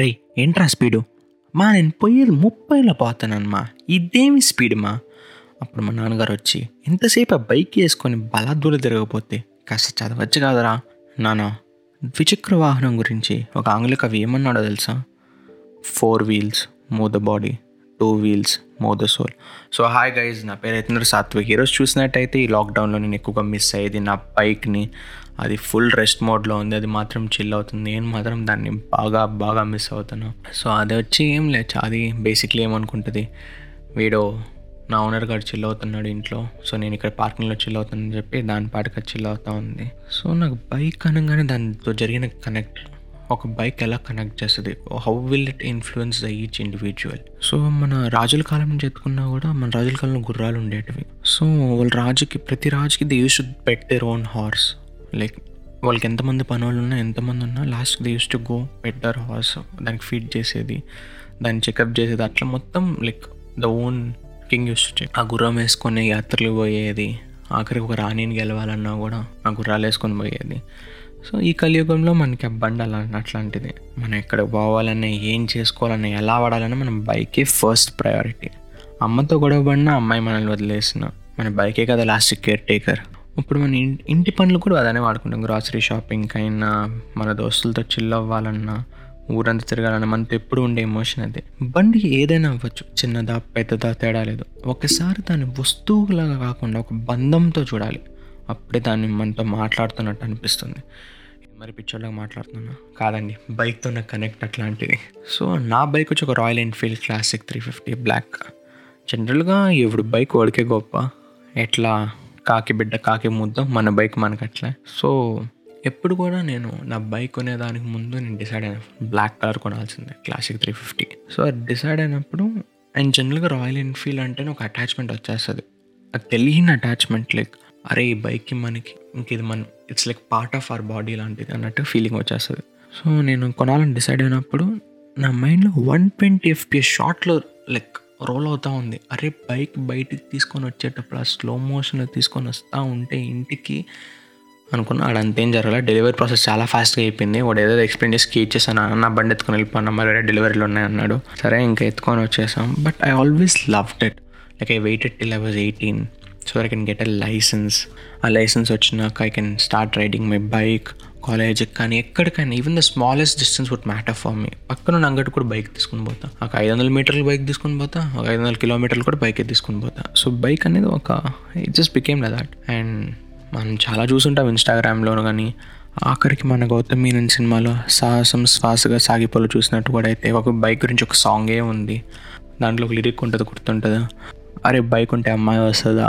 రే ఏంట్రా స్పీడు? మా నేను పోయేది 30లో పోతానమ్మా, ఇదేమి స్పీడుమా? అప్పుడు మా నాన్నగారు వచ్చి, ఎంతసేపు ఆ బైక్ వేసుకొని బలాదూర తిరగకపోతే కాస్త చదవచ్చు కాదురా నాన్న. ద్విచక్ర వాహనం గురించి ఒక ఆంగ్ల కవి ఏమన్నాడో తెలుసా? 4 wheels more the body, 2 wheels more the soul. So hi guys, నా పేరు అయితే సాత్విక్. ఈరోజు చూసినట్టయితే ఈ లాక్డౌన్లో నేను ఎక్కువగా మిస్ అయ్యేది నా బైక్ని. అది ఫుల్ రెస్ట్ మోడ్లో ఉంది, అది మాత్రం చిల్ అవుతుంది. నేను మాత్రం దాన్ని బాగా మిస్ అవుతాను. సో అది వచ్చి ఏం లేదు, అది బేసిక్లీ ఏమనుకుంటుంది, వీడో నా ఓనర్ గారు చిల్ అవుతున్నాడు ఇంట్లో, సో నేను ఇక్కడ పార్కింగ్లో చిల్ అవుతానని చెప్పి దాని పాటికి చిల్ అవుతా ఉంది. సో నాకు బైక్ అనగానే దానితో జరిగిన కనెక్ట్, ఒక బైక్ ఎలా కనెక్ట్ చేస్తుంది, how will it influence the each individual. So మన రాజుల కాలం నుంచి ఎత్తుకున్నా కూడా మన రాజుల కాలంలో గుర్రాలు ఉండేటివి. సో వాళ్ళ రాజుకి, ప్రతి రాజుకి they use to pet their own horse. Like వాళ్ళకి ఎంతమంది పని వాళ్ళు ఉన్నా, ఎంతమంది ఉన్నా, last they use to go pet their horse. దానికి ఫీడ్ చేసేది, దాన్ని చెకప్ చేసేది, అట్లా మొత్తం like the own king use to check. ఆ గుర్రం వేసుకొని యాత్రలు పోయేది, ఆఖరికి ఒక రాణిని గెలవాలన్నా కూడా ఆ గుర్రాలు వేసుకొని పోయేది. సో ఈ కలియుగంలో మనకి ఆ బండి అట్లాంటిది, మనం ఎక్కడ పోవాలన్నా, ఏం చేసుకోవాలన్నా, ఎలా వాడాలన్నా మనం బైకే ఫస్ట్ ప్రయారిటీ. అమ్మతో గొడవ పడినా, అమ్మాయి మనల్ని వదిలేసిన, మన బైకే కదా లాస్ట్ కేర్ టేకర్. ఇప్పుడు మన ఇంటి పనులు కూడా అదనే వాడుకుంటాం. గ్రాసరీ షాపింగ్ అయినా, మన దోస్తులతో చిల్ అవ్వాలన్నా, ఊరంతా తిరగాలన్నా, మనతో ఎప్పుడు ఉండే ఎమోషన్ అదే. బండి ఏదైనా అవ్వచ్చు, చిన్నదా పెద్దదా తేడా లేదు. ఒకసారి దాని వస్తువులాగా కాకుండా ఒక బంధంతో చూడాలి, అప్పుడే దాన్ని మనతో మాట్లాడుతున్నట్టు అనిపిస్తుంది. మరి పిచ్చోళ్ళగా మాట్లాడుతున్నా కాదండి, బైక్తో నాకు కనెక్ట్ అట్లాంటిది. సో నా బైక్ వచ్చి ఒక రాయల్ ఎన్ఫీల్డ్ క్లాసిక్ 350 బ్లాక్. జనరల్గా ఎవడు బైక్ వాడికే గొప్ప, ఎట్లా కాకి బిడ్డ కాకి ముద్ద, మన బైక్ మనకు అట్లా. సో ఎప్పుడు కూడా నేను నా బైక్ కొనేదానికి ముందు నేను డిసైడ్ అయినా బ్లాక్ కలర్ కొనాల్సిందే, క్లాసిక్ 350. సో అది డిసైడ్ అయినప్పుడు, అండ్ జనరల్గా రాయల్ ఎన్ఫీల్డ్ అంటేనే ఒక అటాచ్మెంట్ వచ్చేస్తుంది, అది తెలియని అటాచ్మెంట్. లైక్ అరే ఈ బైక్కి మనకి ఇంకేది, మన it's like part of our body లాంటిది అన్నట్టు ఫీలింగ్ వచ్చేస్తుంది. సో నేను కొనాలని డిసైడ్ అయినప్పుడు నా మైండ్లో 120 FPS షార్ట్లో లైక్ రోల్ అవుతూ ఉంది. అరే బైక్ బయటికి తీసుకొని వచ్చేటప్పుడు ఆ స్లో మోషన్లో తీసుకొని వస్తూ ఉంటే ఇంటికి అనుకున్నా, ఆడ అంతేం జరగలేదు. డెలివరీ ప్రాసెస్ చాలా ఫాస్ట్గా అయిపోయింది. వాడు ఏదో ఎక్స్ప్లెయిన్ చేసి కీ ఇచ్చేసాను, అన్న బండి ఎత్తుకొని వెళ్ళిపోయినా, మరి డెలివరీలు ఉన్నాయన్నాడు. సరే ఇంకా ఎత్తుకొని వచ్చేసాం. But I always loved it. Like I waited till I was 18 so I can get a licence. ఆ లైసెన్స్ వచ్చినాక I can start riding my bike. కాలేజ్కి కానీ ఎక్కడికైనా, even the smallest distance would matter for me. పక్కన అంగటి కూడా bike తీసుకుని పోతా, ఒక 500 మీటర్లు బైక్ తీసుకుని పోతా, ఒక 500 కిలోమీటర్లు కూడా బైకే తీసుకుని పోతా. సో బైక్ అనేది ఒక it just became like that. And మనం చాలా చూసుంటాం ఇన్స్టాగ్రామ్లోనూ, కానీ ఆఖరికి మన గౌతమ్ మీనన్ సినిమాలో సాహసం శ్వాసగా సాగిపోలు చూసినట్టు కూడా అయితే ఒక బైక్ గురించి ఒక సాంగే ఉంది. దాంట్లో ఒక లిరిక్ ఉంటుంది, గుర్తుంటుందా? అరే బైక్ ఉంటే అమ్మాయి వస్తుందా,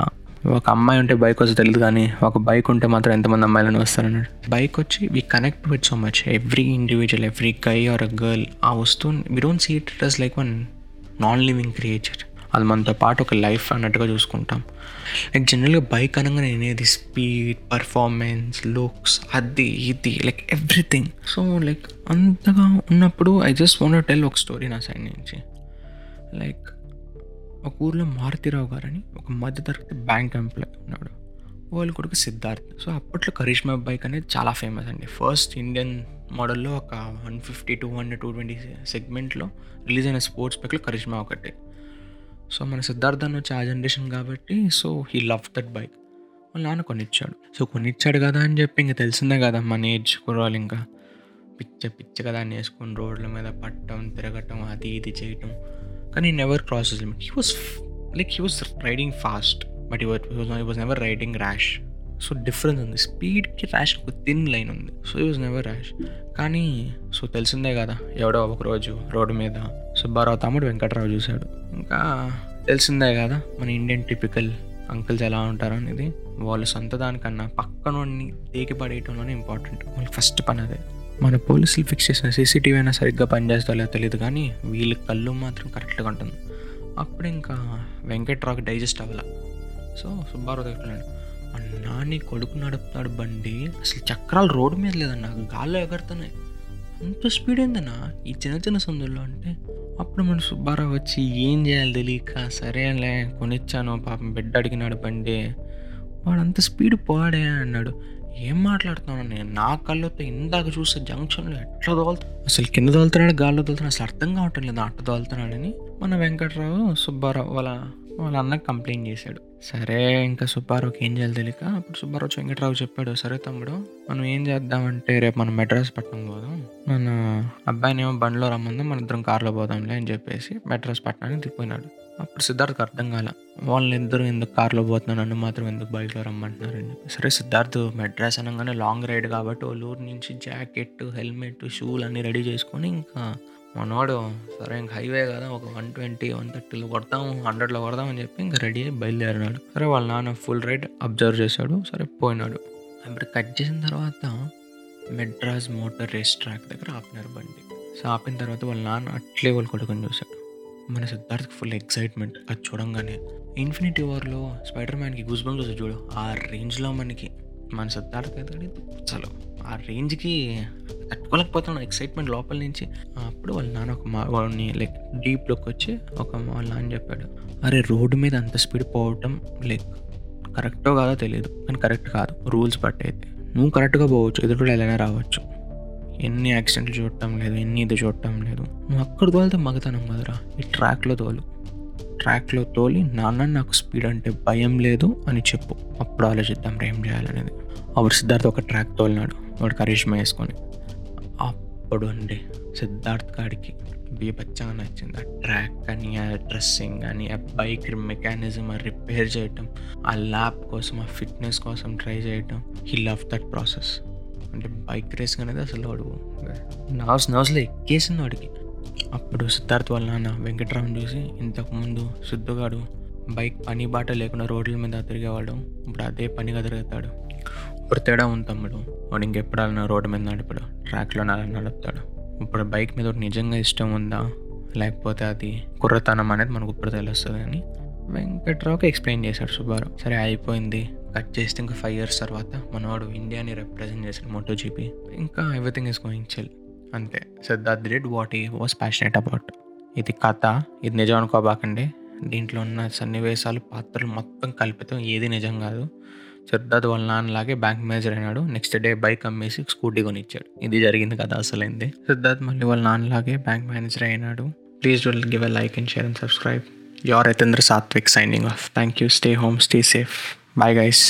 ఒక అమ్మాయి ఉంటే బైక్ వస్తుంది తెలియదు, కానీ ఒక బైక్ ఉంటే మాత్రం ఎంతమంది అమ్మాయిలను వస్తారన్నాడు. బైక్ వచ్చి we connect with so much every individual, every guy or a girl. ఆ వస్తువుని we don't see it as like one non living creature, అది మనతో పాటు ఒక లైఫ్ అన్నట్టుగా చూసుకుంటాం. లైక్ జనరల్గా బైక్ అనగా నేనేది స్పీడ్, పర్ఫార్మెన్స్, లుక్స్, అది ఇది, లైక్ ఎవ్రీథింగ్. సో లైక్ అంతగా ఉన్నప్పుడు I just want to tell ఒక స్టోరీ నా సైడ్ నుంచి. లైక్ ఒక ఊర్లో మారుతిరావు గారు అని ఒక మధ్యతరగతి బ్యాంక్ ఎంప్లాయ్ ఉన్నాడు, వాళ్ళ కొడుకు సిద్ధార్థ్. సో అప్పట్లో కరిష్మా బైక్ అనేది చాలా ఫేమస్ అండి. ఫస్ట్ ఇండియన్ మోడల్లో ఒక 150, 200, 220 సెగ్మెంట్లో రిలీజ్ అయిన స్పోర్ట్స్ బైక్లో కరిష్మా ఒకటి. సో మన సిద్ధార్థాన్ని వచ్చి ఆ జనరేషన్ కాబట్టి, so he love that bike. వాళ్ళ నాన్న కొనిచ్చాడు. సో కొనిచ్చాడు కదా అని చెప్పి ఇంకా తెలిసిందే కదా మన ఏజ్ కుర్రాళ్ళు, ఇంకా పిచ్చగా దాన్ని వేసుకొని రోడ్ల మీద పట్టడం, తిరగటం, అది ఇది చేయటం. కానీ he never crosses limit. He was riding fast, but he was never riding rash. So difference ఉంది, స్పీడ్కి ర్యాష్ ఒక థిన్ లైన్ ఉంది. So he was never rash. కానీ సో తెలిసిందే కదా, ఎవడో ఒకరోజు రోడ్డు మీద సుబ్బారావు తమ్ముడు వెంకట్రావు చూశాడు. ఇంకా తెలిసిందే కదా మన ఇండియన్ టిపికల్ అంకుల్స్ ఎలా ఉంటారు అనేది. వాళ్ళ సొంత దానికన్నా పక్కనోడిని తేకి పడేయటంలోనే ఇంపార్టెంట్, వాళ్ళకి ఫస్ట్ పని అదే. మన పోలీసులు ఫిక్స్ చేసిన సీసీటీవీ అయినా సరిగ్గా పనిచేస్తా లేదో తెలియదు, కానీ వీళ్ళ కళ్ళు మాత్రం కరెక్ట్గా ఉంటుంది. అప్పుడు ఇంకా వెంకట్రావుకి డైజెస్ట్ అవ్వాల. సో సుబ్బారావు దగ్గరన్నాడు, మా నాని కొడుకు నడుపుతాడు బండి, అసలు చక్రాలు రోడ్డు మీద లేదన్నా, గాల్లో ఎగరుతున్నాయి, అంత స్పీడ్ ఏందన్నా ఈ చిన్న సందుల్లో అంటే. అప్పుడు మన సుబ్బారావు వచ్చి ఏం చేయాలి తెలియక, సరేలే కొనిచ్చాను పాపం బిడ్డ అడిగినాడు బండి, వాడు అంత స్పీడ్ పోడే అన్నాడు. ఏం మాట్లాడుతున్నాను నేను, నా కళ్ళతో ఇందాక చూస్తే జంక్షన్లో ఎట్లా దోలుతున్నాడు, అసలు కింద దోలుతున్నాడు గాల్లో దోలుతున్నాడు, అసలు అర్థం కావటం లేదు అట్ట దోలుతున్నాడని మన వెంకట్రావు సుబ్బారావు వాళ్ళ అన్నకు కంప్లైంట్ చేశాడు. సరే ఇంకా సుబ్బారావుకి ఏం చేయాలి తెలియక అప్పుడు సుబ్బారావు వెంకట్రావు చెప్పాడు, సరే తమ్ముడు మనం ఏం చేద్దామంటే రేపు మనం మెడ్రాస్ పట్టణం పోదాం, మన అబ్బాయినేమో బండిలో రమ్మందాం, మన ఇద్దరం కారులో పోదాంలే అని చెప్పేసి మెడ్రాస్ పట్టణానికి దిగిపోయినాడు. అప్పుడు సిద్ధార్థ్కి అర్థం కాల, వాళ్ళని ఇద్దరు ఎందుకు కార్లో పోతున్నారు, నన్ను మాత్రం ఎందుకు బైక్లో రమ్మంటున్నారు అని చెప్పి. సరే సిద్ధార్థ్ మెడ్రాస్ అనగానే లాంగ్ రైడ్ కాబట్టి ఒల్లూరు నుంచి జాకెట్ హెల్మెట్ షూలు అన్నీ రెడీ చేసుకొని, ఇంకా మనవాడు సరే ఇంక హైవే కదా ఒక 120-130 కొడతాం 100 కొడదాం అని చెప్పి ఇంకా రెడీ అయ్యి బయలుదేరినాడు. సరే వాళ్ళ నాన్న ఫుల్ రైడ్ అబ్జర్వ్ చేశాడు, సరే పోయినాడు. అప్పుడు కట్ చేసిన తర్వాత మెడ్రాస్ మోటార్ రేస్ ట్రాక్ దగ్గర ఆపినారు బండి. సో ఆపిన తర్వాత వాళ్ళ నాన్న అట్లే వాళ్ళు కొట్టుకొని చూశాడు. మన సిద్ధార్థ్కి ఫుల్ ఎక్సైట్మెంట్, అది చూడంగానే ఇన్ఫినిటీ వార్లో స్పైడర్ మ్యాన్కి గూస్ బంప్స్ వస్తాయి చూడు, ఆ రేంజ్లో మన సిద్ధార్థ్కి అయితే అసలు ఆ రేంజ్కి తట్టుకోలేకపోతున్నాడు ఎక్సైట్మెంట్ లోపల నుంచి. అప్పుడు వాళ్ళ నాన్న ఒక వాడిని లైక్ డీప్లోకి వచ్చి వాళ్ళ నాన్న చెప్పాడు, అరే రోడ్డు మీద అంత స్పీడ్ పోవటం లైక్ కరెక్టో కాదో తెలియదు, కానీ కరెక్ట్ కాదు రూల్స్ బట్టి, అయితే నువ్వు కరెక్ట్గా పోవచ్చు, ఎదురుగా ఎలానే రావచ్చు, ఎన్ని యాక్సిడెంట్లు చూడటం లేదు, ఎన్ని ఇది చూడటం లేదు, నువ్వు అక్కడ తోలితే మగతనం కదరా, ఈ ట్రాక్లో తోలు, ట్రాక్లో తోలి నాన్న నాకు స్పీడ్ అంటే భయం లేదు అని చెప్పు, అప్పుడు ఆలోచిద్దాం ఏం చేయాలనేది. అప్పుడు సిద్ధార్థ్ ఒక ట్రాక్ తోలినాడు వాడు కరిష్మా వేసుకొని. అప్పుడు అండి సిద్ధార్థ్ కాడికి బీభత్సంగా నచ్చింది ఆ ట్రాక్ కానీ, ఆ డ్రెస్సింగ్ కానీ, ఆ బైక్ మెకానిజం ఆ రిపేర్ చేయటం, ఆ ల్యాబ్ కోసం ఆ ఫిట్నెస్ కోసం ట్రై చేయటం. He love that process. అంటే బైక్ రేస్ అనేది అసలు వాడు నర్వస్లో ఎక్కేసింది వాడికి. అప్పుడు సిద్ధార్థ్ వాళ్ళ నాన్న వెంకట్రావుని చూసి, ఇంతకుముందు సిద్ధుగాడు బైక్ పని బాట లేకుండా రోడ్ల మీద తిరిగేవాడు, ఇప్పుడు అదే పనిగా తిరుగుతాడు, ఇప్పుడు తేడా ఉంది తమ్ముడు, వాడు ఇంకెప్పుడు అలా రోడ్డు మీద నడిపాడు, ట్రాక్లో నడుపుతాడు, ఇప్పుడు బైక్ మీద నిజంగా ఇష్టం ఉందా లేకపోతే అది కుర్రతనం అనేది మనకు ఇప్పుడు తెలుస్తుంది అని వెంకట్రావుకి ఎక్స్ప్లెయిన్ చేశాడు సుబ్బారావు. సరే అయిపోయింది, కట్ చేస్తే ఇంకా 5 years తర్వాత మనవాడు ఇండియాని రిప్రజెంట్ చేసిన MotoGP, ఇంకా ఎవ్రీథింగ్ ఈస్ గోయింగ్ చిల్. అంతే, Siddharth did what he was passionate about. ఇది కథ, ఇది నిజం అనుకోబాకండి, దీంట్లో ఉన్న సన్నివేశాలు పాత్రలు మొత్తం కల్పితం, ఏది నిజం కాదు. సిద్ధార్థ్ వాళ్ళ నాన్నలాగే బ్యాంక్ మేనేజర్ అయినాడు, నెక్స్ట్ డే బైక్ అమ్మేసి స్కూటీ కొనిచ్చాడు, ఇది జరిగింది కదా అసలైంది. సిద్ధార్థ్ మళ్ళీ వాళ్ళ నాన్నలాగే బ్యాంక్ మేనేజర్ అయినాడు. Please don't give a like and share and subscribe. Your Yatindra Satwik signing off. Thank you. Stay home, stay safe. Bye guys.